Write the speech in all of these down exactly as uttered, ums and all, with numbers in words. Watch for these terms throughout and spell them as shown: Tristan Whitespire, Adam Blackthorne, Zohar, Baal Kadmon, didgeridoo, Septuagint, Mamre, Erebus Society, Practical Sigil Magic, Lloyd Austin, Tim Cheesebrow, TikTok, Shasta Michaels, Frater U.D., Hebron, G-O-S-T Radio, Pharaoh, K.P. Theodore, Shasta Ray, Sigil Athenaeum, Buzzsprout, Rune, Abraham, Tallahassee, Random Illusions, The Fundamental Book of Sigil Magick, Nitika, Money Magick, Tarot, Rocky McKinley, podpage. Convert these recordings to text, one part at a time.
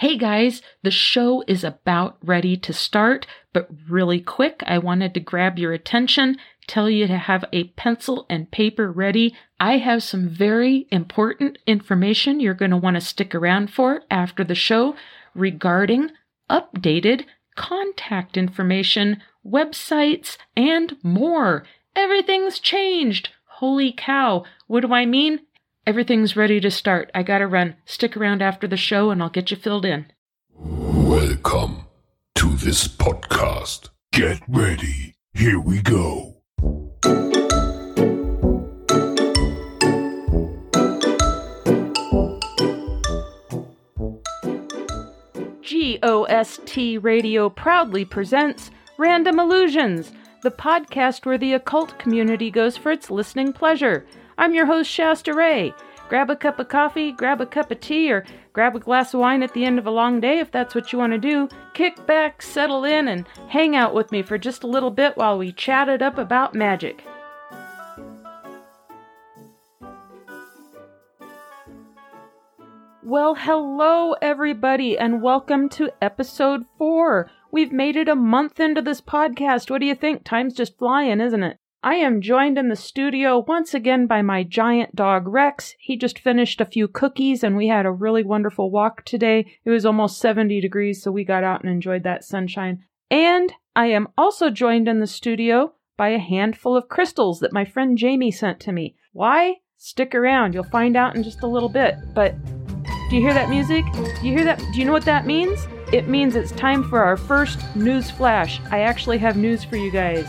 Hey guys, the show is about ready to start, but really quick, I wanted to grab your attention, tell you to have a pencil and paper ready. I have some very important information you're going to want to stick around for after the show regarding updated contact information, websites, and more. Everything's changed. Holy cow. What do I mean? Everything's ready to start. I gotta run. Stick around after the show and I'll get you filled in. Welcome to this podcast. Get ready. Here we go. G O S T Radio proudly presents Random Illusions, the podcast where the occult community goes for its listening pleasure. I'm your host, Shasta Ray. Grab a cup of coffee, grab a cup of tea, or grab a glass of wine at the end of a long day if that's what you want to do. Kick back, settle in, and hang out with me for just a little bit while we chat it up about magic. Well, hello everybody, and welcome to episode four. We've made it a month into this podcast. What do you think? Time's just flying, isn't it? I am joined in the studio once again by my giant dog, Rex. He just finished a few cookies and we had a really wonderful walk today. It was almost seventy degrees, so we got out and enjoyed that sunshine. And I am also joined in the studio by a handful of crystals that my friend Jamie sent to me. Why? Stick around. You'll find out in just a little bit. But do you hear that music? Do you hear that? Do you know what that means? It means it's time for our first news flash. I actually have news for you guys.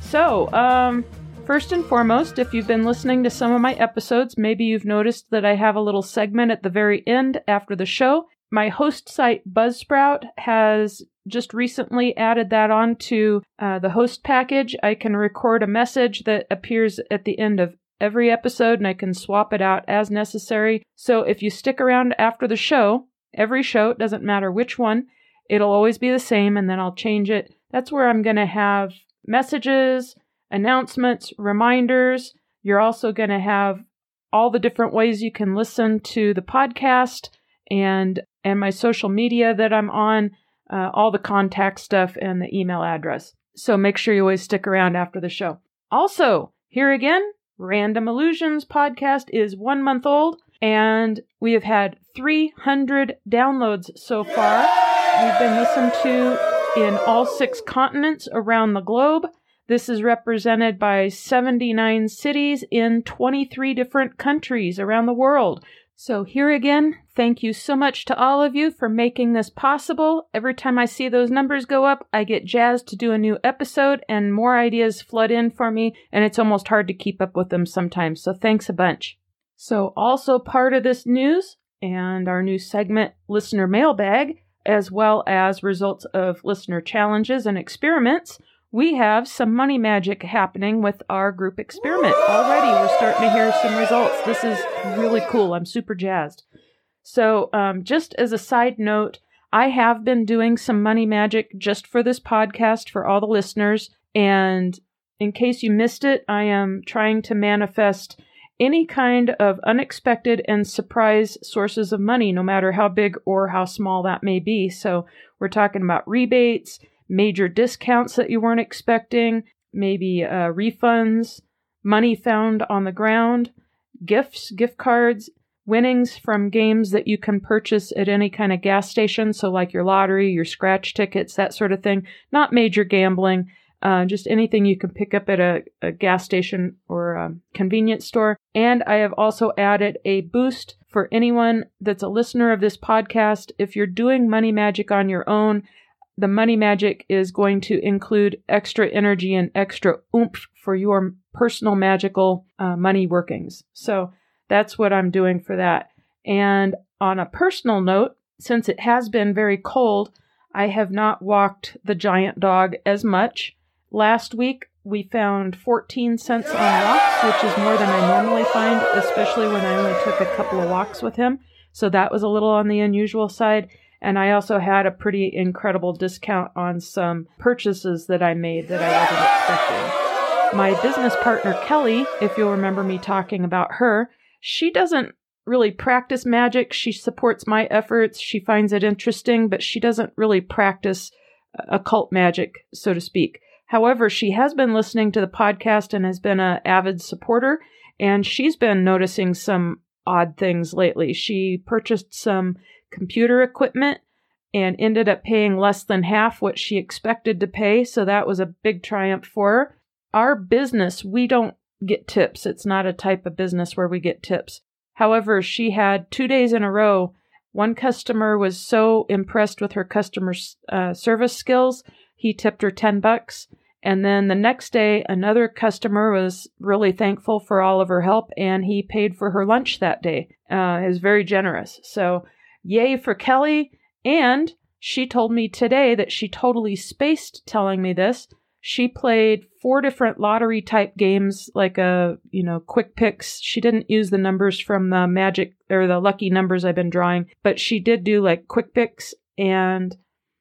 So, um, first and foremost, if you've been listening to some of my episodes, maybe you've noticed that I have a little segment at the very end after the show. My host site, Buzzsprout, has just recently added that on to uh, the host package. I can record a message that appears at the end of every episode, and I can swap it out as necessary. So if you stick around after the show, every show, it doesn't matter which one, it'll always be the same, and then I'll change it. That's where I'm going to have messages, announcements, reminders. You're also going to have all the different ways you can listen to the podcast and and my social media that I'm on, uh, all the contact stuff and the email address. So make sure you always stick around after the show. Also, here again, Random Illusions podcast is one month old and we have had three hundred downloads so far. We've been listened to in all six continents around the globe. This is represented by seventy-nine cities in twenty-three different countries around the world. So here again, thank you so much to all of you for making this possible. Every time I see those numbers go up, I get jazzed to do a new episode and more ideas flood in for me, and it's almost hard to keep up with them sometimes, so thanks a bunch. So also part of this news and our new segment, Listener Mailbag, as well as results of listener challenges and experiments, we have some money magic happening with our group experiment. Already we're starting to hear some results. This is really cool. I'm super jazzed. So um, just as a side note, I have been doing some money magic just for this podcast for all the listeners. And in case you missed it, I am trying to manifest any kind of unexpected and surprise sources of money, no matter how big or how small that may be. So we're talking about rebates, major discounts that you weren't expecting, maybe uh, refunds, money found on the ground, gifts, gift cards, winnings from games that you can purchase at any kind of gas station. So like your lottery, your scratch tickets, that sort of thing. Not major gambling, Uh, just anything you can pick up at a, a gas station or a convenience store. And I have also added a boost for anyone that's a listener of this podcast. If you're doing money magic on your own, the money magic is going to include extra energy and extra oomph for your personal magical uh, money workings. So that's what I'm doing for that. And on a personal note, since it has been very cold, I have not walked the giant dog as much. Last week, we found fourteen cents on walks, which is more than I normally find, especially when I only took a couple of walks with him. So that was a little on the unusual side. And I also had a pretty incredible discount on some purchases that I made that I wasn't expecting. My business partner, Kelly, if you'll remember me talking about her, she doesn't really practice magic. She supports my efforts. She finds it interesting, but she doesn't really practice occult magic, so to speak. However, she has been listening to the podcast and has been an avid supporter, and she's been noticing some odd things lately. She purchased some computer equipment and ended up paying less than half what she expected to pay, so that was a big triumph for her. Our business, we don't get tips. It's not a type of business where we get tips. However, she had two days in a row, one customer was so impressed with her customer uh, service skills, he tipped her ten bucks. And then the next day, another customer was really thankful for all of her help, and he paid for her lunch that day. Uh, it was very generous. So yay for Kelly. And she told me today that she totally spaced telling me this. She played four different lottery type games, like a, you know, quick picks. She didn't use the numbers from the magic or the lucky numbers I've been drawing, but she did do like quick picks, and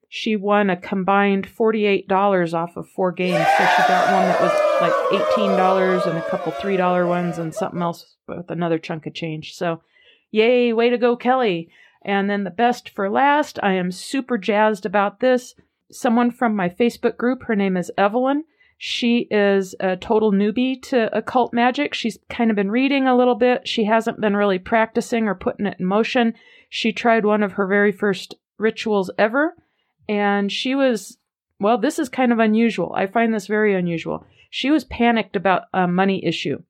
she won a combined forty-eight dollars off of four games. So she got one that was like eighteen dollars and a couple three dollar ones and something else with another chunk of change. So yay, way to go, Kelly. And then the best for last, I am super jazzed about this. Someone from my Facebook group, her name is Evelyn. She is a total newbie to occult magic. She's kind of been reading a little bit. She hasn't been really practicing or putting it in motion. She tried one of her very first rituals ever, and she was, well, this is kind of unusual. I find this very unusual. She was panicked about a money issue.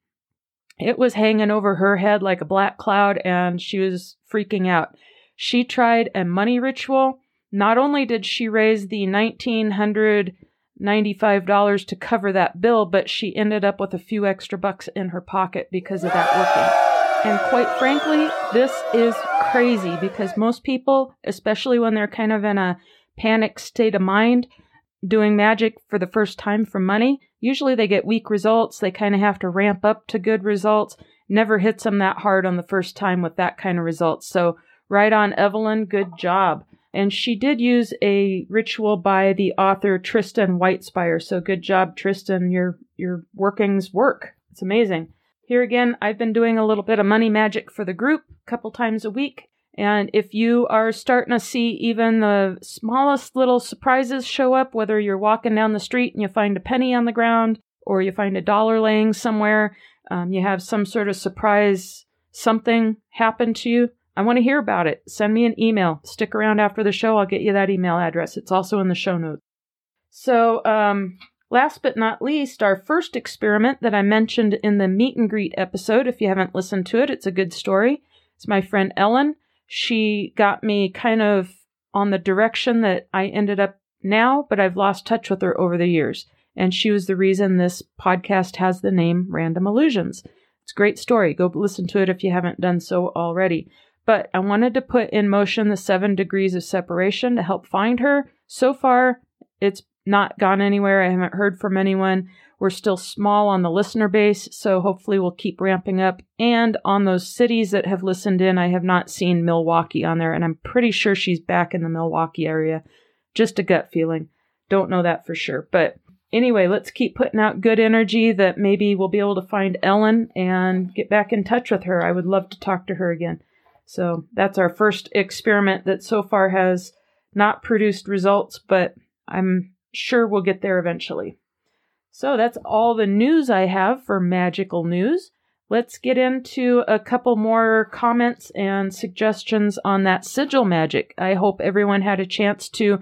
It was hanging over her head like a black cloud, and she was freaking out. She tried a money ritual. Not only did she raise the one thousand nine hundred ninety-five dollars to cover that bill, but she ended up with a few extra bucks in her pocket because of that working. And quite frankly, this is crazy because most people, especially when they're kind of in a panic state of mind, doing magic for the first time for money, usually they get weak results. They kind of have to ramp up to good results. Never hits them that hard on the first time with that kind of results. So right on, Evelyn, good job. And she did use a ritual by the author Tristan Whitespire. So good job, Tristan. Your your workings work. It's amazing. Here again, I've been doing a little bit of money magic for the group a couple times a week. And if you are starting to see even the smallest little surprises show up, whether you're walking down the street and you find a penny on the ground or you find a dollar laying somewhere, um, you have some sort of surprise something happen to you, I want to hear about it. Send me an email. Stick around after the show. I'll get you that email address. It's also in the show notes. So um, last but not least, our first experiment that I mentioned in the meet and greet episode, if you haven't listened to it, it's a good story. It's my friend Ellen. She got me kind of on the direction that I ended up now, but I've lost touch with her over the years. And she was the reason this podcast has the name Random Illusions. It's a great story. Go listen to it if you haven't done so already. But I wanted to put in motion the seven degrees of separation to help find her. So far, it's not gone anywhere. I haven't heard from anyone. We're still small on the listener base, so hopefully we'll keep ramping up. And on those cities that have listened in, I have not seen Milwaukee on there, and I'm pretty sure she's back in the Milwaukee area. Just a gut feeling. Don't know that for sure. But anyway, let's keep putting out good energy that maybe we'll be able to find Ellen and get back in touch with her. I would love to talk to her again. So that's our first experiment that so far has not produced results, but I'm sure we'll get there eventually. So that's all the news I have for magical news. Let's get into a couple more comments and suggestions on that sigil magic. I hope everyone had a chance to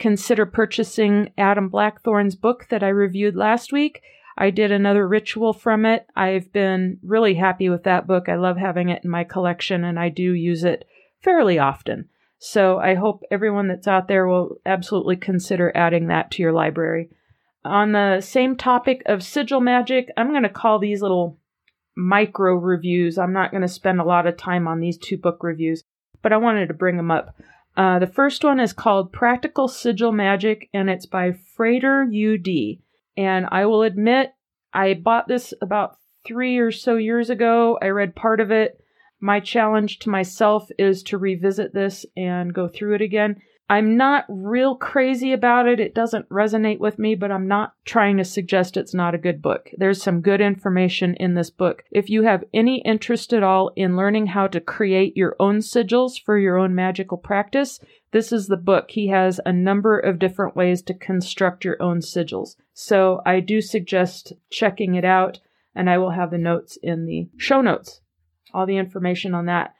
consider purchasing Adam Blackthorne's book that I reviewed last week. I did another ritual from it. I've been really happy with that book. I love having it in my collection, and I do use it fairly often. So I hope everyone that's out there will absolutely consider adding that to your library. On the same topic of sigil magic, I'm going to call these little micro reviews. I'm not going to spend a lot of time on these two book reviews, but I wanted to bring them up. Uh, the first one is called Practical Sigil Magic, and it's by Frater U D And I will admit, I bought this about three or so years ago. I read part of it. My challenge to myself is to revisit this and go through it again. I'm not real crazy about it. It doesn't resonate with me, but I'm not trying to suggest it's not a good book. There's some good information in this book. If you have any interest at all in learning how to create your own sigils for your own magical practice, this is the book. He has a number of different ways to construct your own sigils. So I do suggest checking it out, and I will have the notes in the show notes, all the information on that.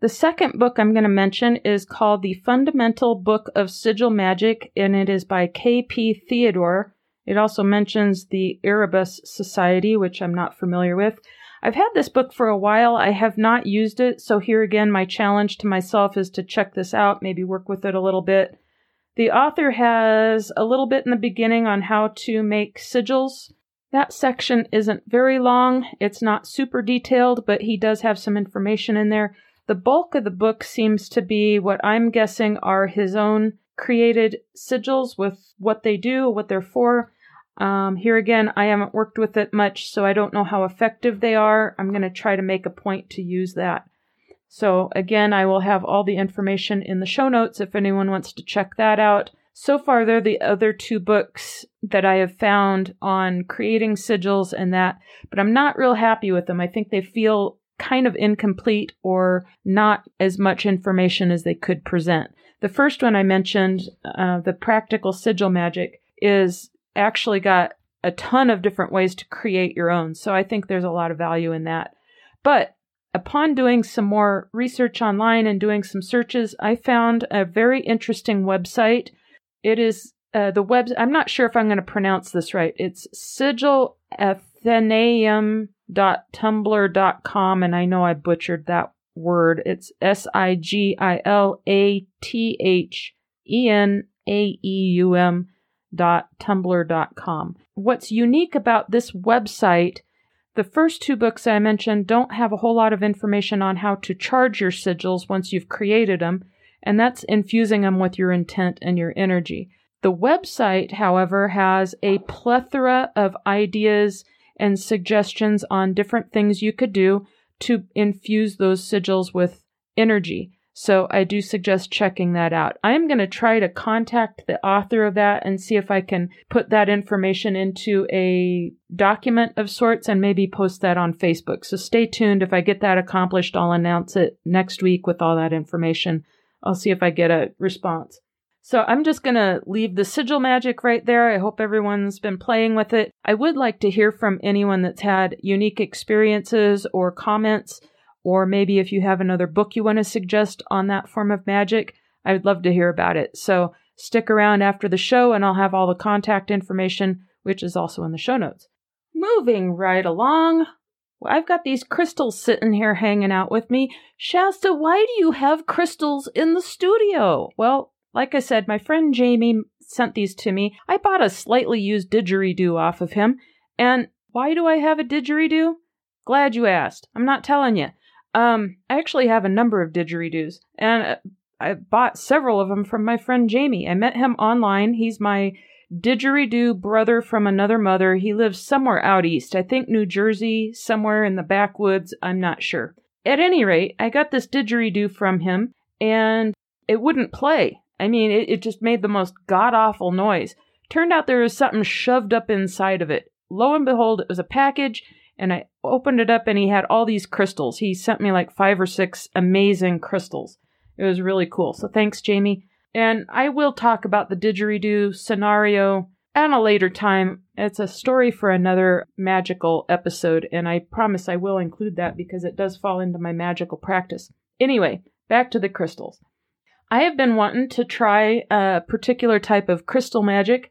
The second book I'm going to mention is called The Fundamental Book of Sigil Magic, and it is by K P. Theodore. It also mentions the Erebus Society, which I'm not familiar with. I've had this book for a while. I have not used it, so here again, my challenge to myself is to check this out, maybe work with it a little bit. The author has a little bit in the beginning on how to make sigils. That section isn't very long. It's not super detailed, but he does have some information in there. The bulk of the book seems to be what I'm guessing are his own created sigils with what they do, what they're for. Um, here again, I haven't worked with it much, so I don't know how effective they are. I'm going to try to make a point to use that. So again, I will have all the information in the show notes if anyone wants to check that out. So far, they're the other two books that I have found on creating sigils and that, but I'm not real happy with them. I think they feel kind of incomplete or not as much information as they could present. The first one I mentioned, uh, the Practical Sigil Magic, is actually got a ton of different ways to create your own. So I think there's a lot of value in that. But upon doing some more research online and doing some searches, I found a very interesting website. It is uh, the web, I'm not sure if I'm going to pronounce this right. It's Sigil Athenaeum dot tumblr dot com, and I know I butchered that word. It's S I G I L A T H E N A E U M dot tumblr dot com. What's unique about this website, the first two books I mentioned don't have a whole lot of information on how to charge your sigils once you've created them, and that's infusing them with your intent and your energy. The website, however, has a plethora of ideas and suggestions on different things you could do to infuse those sigils with energy. So I do suggest checking that out. I'm going to try to contact the author of that and see if I can put that information into a document of sorts and maybe post that on Facebook. So stay tuned. If I get that accomplished, I'll announce it next week with all that information. I'll see if I get a response. So I'm just going to leave the sigil magic right there. I hope everyone's been playing with it. I would like to hear from anyone that's had unique experiences or comments, or maybe if you have another book you want to suggest on that form of magic, I would love to hear about it. So stick around after the show and I'll have all the contact information, which is also in the show notes. Moving right along. Well, I've got these crystals sitting here hanging out with me. Shasta, why do you have crystals in the studio? Well, like I said, my friend Jamie sent these to me. I bought a slightly used didgeridoo off of him. And why do I have a didgeridoo? Glad you asked. I'm not telling you. Um, I actually have a number of didgeridoos. And I bought several of them from my friend Jamie. I met him online. He's my didgeridoo brother from another mother. He lives somewhere out east. I think New Jersey, somewhere in the backwoods. I'm not sure. At any rate, I got this didgeridoo from him. And it wouldn't play. I mean, it, it just made the most god-awful noise. Turned out there was something shoved up inside of it. Lo and behold, it was a package, and I opened it up, and he had all these crystals. He sent me like five or six amazing crystals. It was really cool. So thanks, Jamie. And I will talk about the didgeridoo scenario at a later time. It's a story for another magical episode, and I promise I will include that because it does fall into my magical practice. Anyway, back to the crystals. I have been wanting to try a particular type of crystal magic,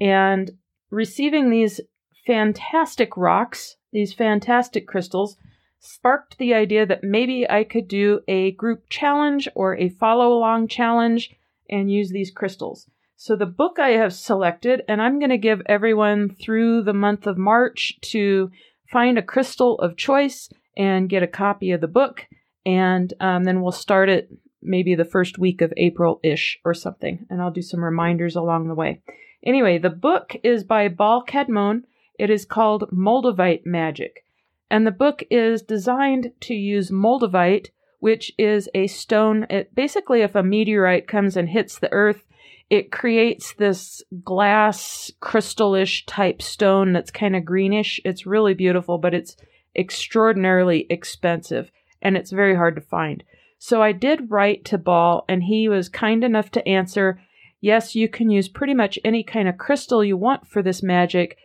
and receiving these fantastic rocks, these fantastic crystals, sparked the idea that maybe I could do a group challenge or a follow-along challenge and use these crystals. So the book I have selected, and I'm going to give everyone through the month of March to find a crystal of choice and get a copy of the book, and um, then we'll start it maybe the first week of April-ish or something, and I'll do some reminders along the way. Anyway, the book is by Baal Kadmon. It is called Moldavite Magick, and the book is designed to use Moldavite, which is a stone. It basically, if a meteorite comes and hits the earth, it creates this glass crystallish type stone that's kind of greenish. It's really beautiful, but it's extraordinarily expensive, and it's very hard to find. So I did write to Baal, and he was kind enough to answer, yes, you can use pretty much any kind of crystal you want for this magic.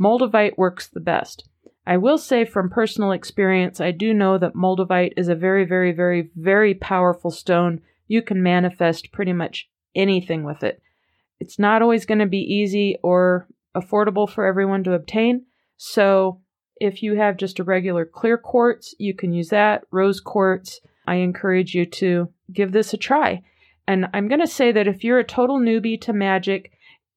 Moldavite works the best. I will say from personal experience, I do know that Moldavite is a very, very, very, very powerful stone. You can manifest pretty much anything with it. It's not always going to be easy or affordable for everyone to obtain. So if you have just a regular clear quartz, you can use that. Rose quartz, I encourage you to give this a try. And I'm going to say that if you're a total newbie to magic,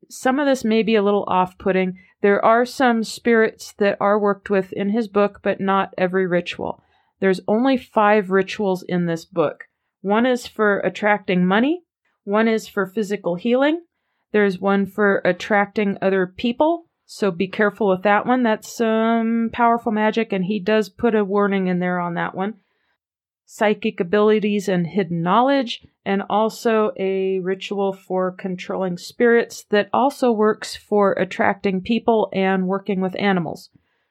some of this may be a little off-putting. There are some spirits that are worked with in his book, but not every ritual. There's only five rituals in this book. One is for attracting money. One is for physical healing. There's one for attracting other people. So be careful with that one. That's some um, powerful magic, and he does put a warning in there on that one. Psychic abilities and hidden knowledge, and also a ritual for controlling spirits that also works for attracting people and working with animals.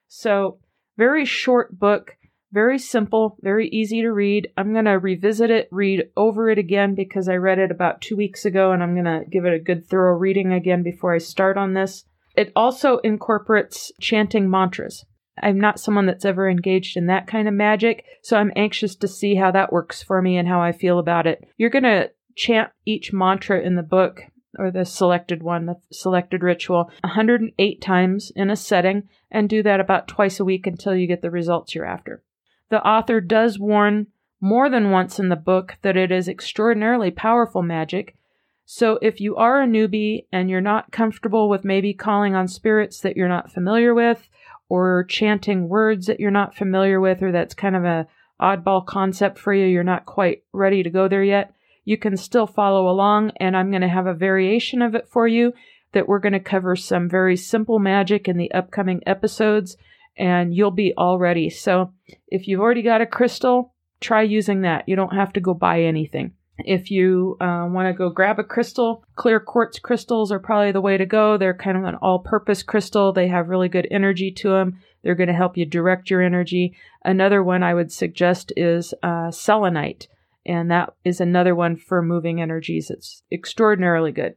So very short book, very simple, very easy to read. I'm going to revisit it, read over it again, because I read it about two weeks ago, and I'm going to give it a good thorough reading again before I start on this. It also incorporates chanting mantras. I'm not someone that's ever engaged in that kind of magic, so I'm anxious to see how that works for me and how I feel about it. You're going to chant each mantra in the book, or the selected one, the selected ritual, one hundred eight times in a setting, and do that about twice a week until you get the results you're after. The author does warn more than once in the book that it is extraordinarily powerful magic, so if you are a newbie and you're not comfortable with maybe calling on spirits that you're not familiar with, or chanting words that you're not familiar with, or that's kind of a oddball concept for you, you're not quite ready to go there yet, you can still follow along, and I'm going to have a variation of it for you that we're going to cover some very simple magic in the upcoming episodes, and you'll be all ready. So if you've already got a crystal, try using that. You don't have to go buy anything. If you uh, want to go grab a crystal, clear quartz crystals are probably the way to go. They're kind of an all-purpose crystal. They have really good energy to them. They're going to help you direct your energy. Another one I would suggest is uh, selenite, and that is another one for moving energies. It's extraordinarily good,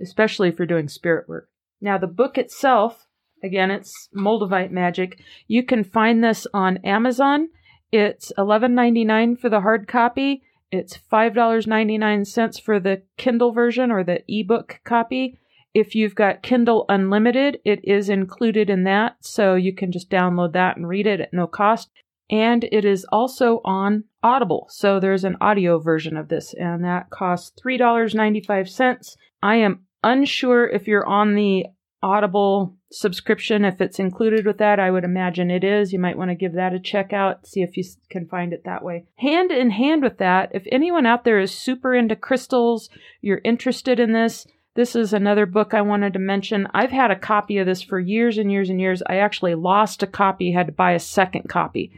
especially if you're doing spirit work. Now, the book itself, again, it's Moldavite Magick. You can find this on Amazon. It's eleven ninety-nine for the hard copy. It's five dollars and ninety-nine cents for the Kindle version or the ebook copy. If you've got Kindle Unlimited, it is included in that, so you can just download that and read it at no cost. And it is also on Audible, so there's an audio version of this, and that costs three dollars and ninety-five cents. I am unsure if you're on the Audible subscription, if it's included with that. I would imagine it is. You might want to give that a check out, see if you can find it that way. Hand in hand with that, if anyone out there is super into crystals, you're interested in this, this is another book I wanted to mention. I've had a copy of this for years and years and years. I actually lost a copy, had to buy a second copy.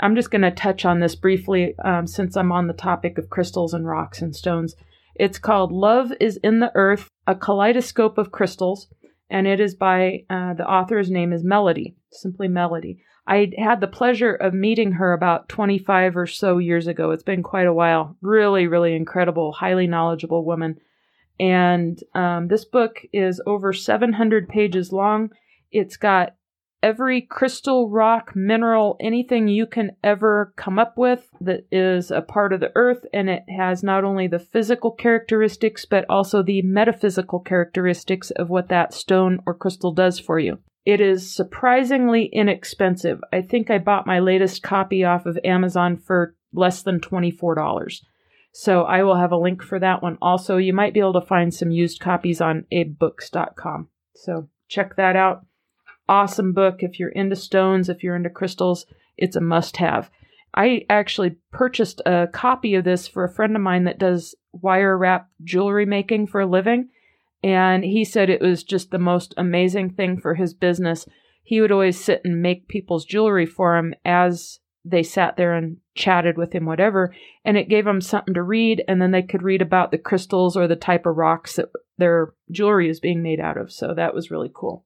I'm just going to touch on this briefly um, since I'm on the topic of crystals and rocks and stones. It's called Love is in the Earth, A Kaleidoscope of Crystals. And it is by, uh, the author's name is Melody, simply Melody. I had the pleasure of meeting her about twenty-five or so years ago. It's been quite a while. Really, really incredible, highly knowledgeable woman. And um, this book is over seven hundred pages long. It's got every crystal, rock, mineral, anything you can ever come up with that is a part of the earth. And it has not only the physical characteristics, but also the metaphysical characteristics of what that stone or crystal does for you. It is surprisingly inexpensive. I think I bought my latest copy off of Amazon for less than twenty-four dollars. So I will have a link for that one also. You might be able to find some used copies on a books dot com. So check that out. Awesome book. If you're into stones, if you're into crystals, it's a must-have. I actually purchased a copy of this for a friend of mine that does wire wrap jewelry making for a living, and he said it was just the most amazing thing for his business. He would always sit and make people's jewelry for him as they sat there and chatted with him, whatever, and it gave them something to read, and then they could read about the crystals or the type of rocks that their jewelry is being made out of. So that was really cool.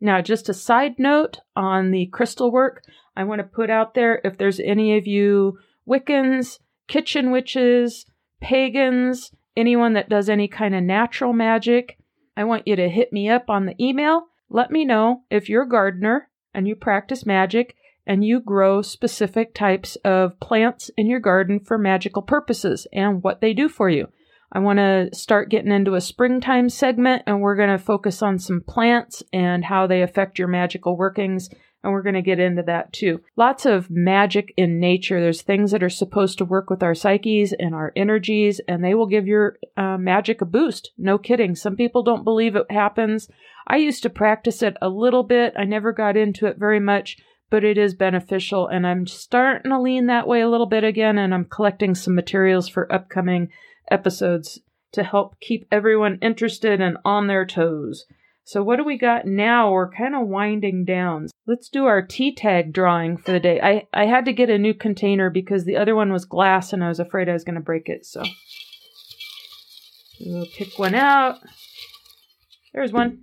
Now, just a side note on the crystal work, I want to put out there, if there's any of you Wiccans, kitchen witches, pagans, anyone that does any kind of natural magic, I want you to hit me up on the email. Let me know if you're a gardener and you practice magic and you grow specific types of plants in your garden for magical purposes and what they do for you. I want to start getting into a springtime segment, and we're going to focus on some plants and how they affect your magical workings, and we're going to get into that too. Lots of magic in nature. There's things that are supposed to work with our psyches and our energies, and they will give your uh, magic a boost. No kidding. Some people don't believe it happens. I used to practice it a little bit. I never got into it very much, but it is beneficial, and I'm starting to lean that way a little bit again, and I'm collecting some materials for upcoming episodes to help keep everyone interested and on their toes. So what do we got now? We're kind of winding down. Let's do our tea tag drawing for the day. I, I had to get a new container because the other one was glass and I was afraid I was going to break it. So we'll pick one out. There's one.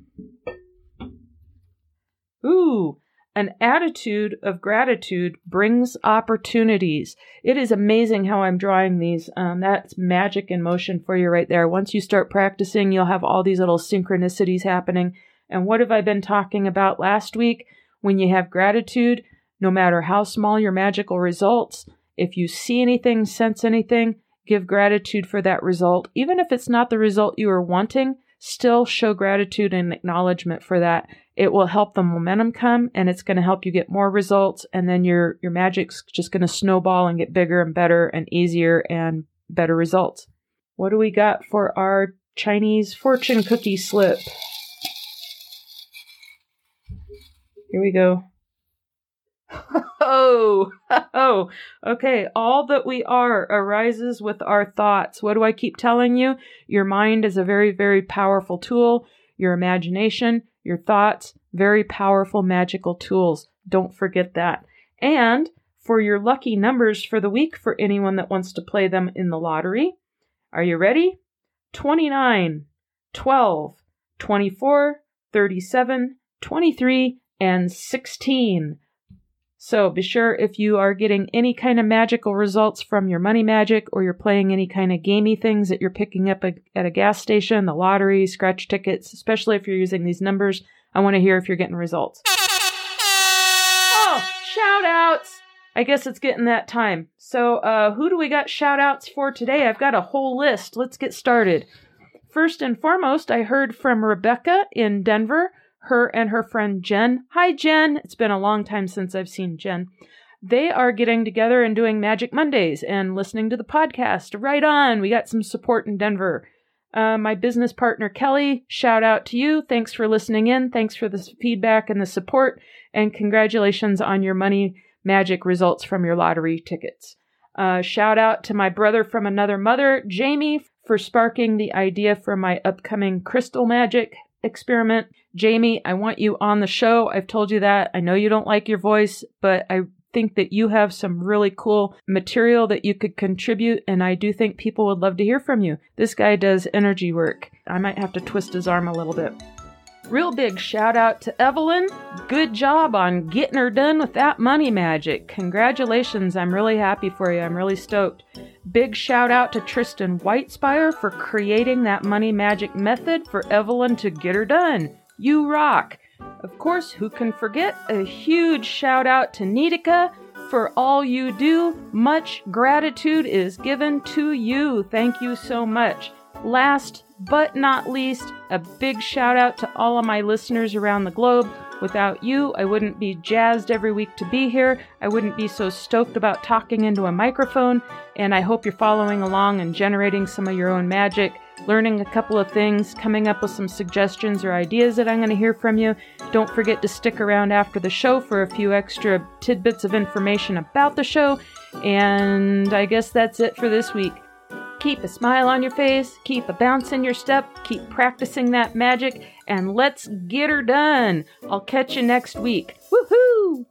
Ooh, an attitude of gratitude brings opportunities. It is amazing how I'm drawing these. Um, that's magic in motion for you right there. Once you start practicing, you'll have all these little synchronicities happening. And what have I been talking about last week? When you have gratitude, no matter how small your magical results, if you see anything, sense anything, give gratitude for that result. Even if it's not the result you are wanting, still show gratitude and acknowledgement for that. It will help the momentum come, and it's going to help you get more results, and then your your magic's just going to snowball and get bigger and better and easier and better results. What do we got for our Chinese fortune cookie slip? Here we go. Oh, oh, okay. All that we are arises with our thoughts. What do I keep telling you? Your mind is a very, very powerful tool. Your imagination, your thoughts, very powerful magical tools. Don't forget that. And for your lucky numbers for the week, for anyone that wants to play them in the lottery, are you ready? twenty-nine, twelve, twenty-four, thirty-seven, twenty-three, and sixteen. So be sure if you are getting any kind of magical results from your money magic, or you're playing any kind of gamey things that you're picking up a, at a gas station, the lottery, scratch tickets, especially if you're using these numbers, I want to hear if you're getting results. Oh, shout outs. I guess it's getting that time. So uh, who do we got shout outs for today? I've got a whole list. Let's get started. First and foremost, I heard from Rebecca in Denver. Her and her friend Jen. Hi, Jen. It's been a long time since I've seen Jen. They are getting together and doing Magic Mondays and listening to the podcast. Right on. We got some support in Denver. Uh, my business partner, Kelly, shout out to you. Thanks for listening in. Thanks for the feedback and the support. And congratulations on your money magic results from your lottery tickets. Uh, shout out to my brother from another mother, Jamie, for sparking the idea for my upcoming crystal magic experiment. Jamie, I want you on the show. I've told you that. I know you don't like your voice, but I think that you have some really cool material that you could contribute, and I do think people would love to hear from you. This guy does energy work. I might have to twist his arm a little bit. Real big shout out to Evelyn. Good job on getting her done with that money magic. Congratulations. I'm really happy for you. I'm really stoked. Big shout out to Tristan Whitespire for creating that money magic method for Evelyn to get her done. You rock. Of course, who can forget a huge shout out to Nitika for all you do. Much gratitude is given to you. Thank you so much. Last but not least, a big shout out to all of my listeners around the globe. Without you, I wouldn't be jazzed every week to be here. I wouldn't be so stoked about talking into a microphone. And I hope you're following along and generating some of your own magic, learning a couple of things, coming up with some suggestions or ideas that I'm going to hear from you. Don't forget to stick around after the show for a few extra tidbits of information about the show. And I guess that's it for this week. Keep a smile on your face, keep a bounce in your step, keep practicing that magic, and let's get her done. I'll catch you next week. Woohoo!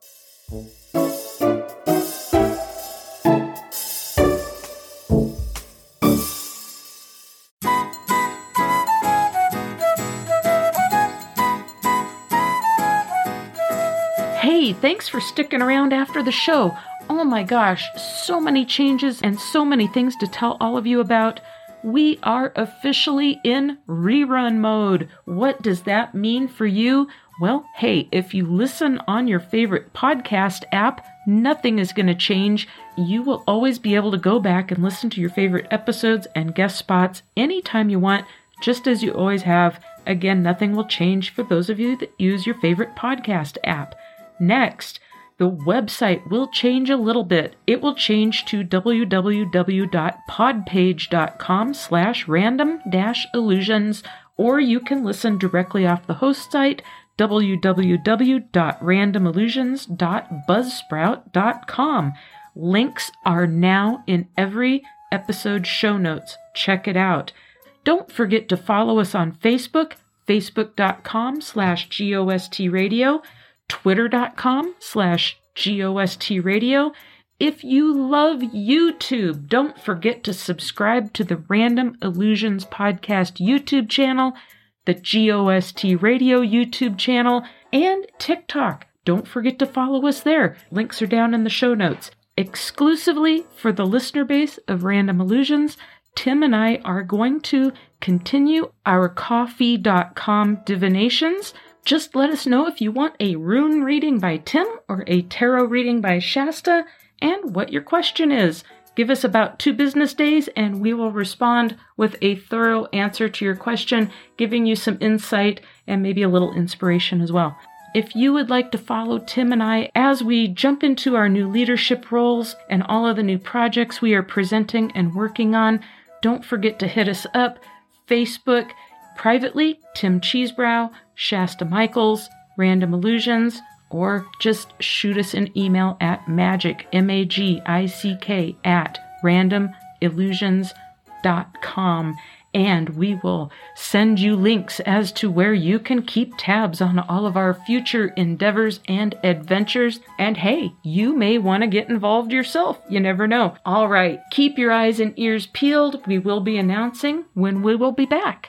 Hey, thanks for sticking around after the show. Oh my gosh, so many changes and so many things to tell all of you about. We are officially in rerun mode. What does that mean for you? Well, hey, if you listen on your favorite podcast app, nothing is going to change. You will always be able to go back and listen to your favorite episodes and guest spots anytime you want, just as you always have. Again, nothing will change for those of you that use your favorite podcast app. Next, the website will change a little bit. It will change to w w w dot podpage dot com slash random illusions, or you can listen directly off the host site, w w w dot random illusions dot buzzsprout dot com. Links are now in every episode show notes. Check it out. Don't forget to follow us on Facebook, facebook dot com slash G O S T radio, twitter dot com slash G O S T radio. If you love YouTube, don't forget to subscribe to the Random Illusions Podcast YouTube channel, the G O S T Radio YouTube channel, and TikTok. Don't forget to follow us there. Links are down in the show notes. Exclusively for the listener base of Random Illusions, Tim and I are going to continue our ko fi dot com divinations. Just let us know if you want a rune reading by Tim or a tarot reading by Shasta and what your question is. Give us about two business days and we will respond with a thorough answer to your question, giving you some insight and maybe a little inspiration as well. If you would like to follow Tim and I as we jump into our new leadership roles and all of the new projects we are presenting and working on, don't forget to hit us up. Facebook, privately, Tim Cheesebrow, Shasta Michaels, Random Illusions, or just shoot us an email at magick, M A G I C K, at random illusions dot com. And we will send you links as to where you can keep tabs on all of our future endeavors and adventures. And hey, you may want to get involved yourself. You never know. All right, keep your eyes and ears peeled. We will be announcing when we will be back.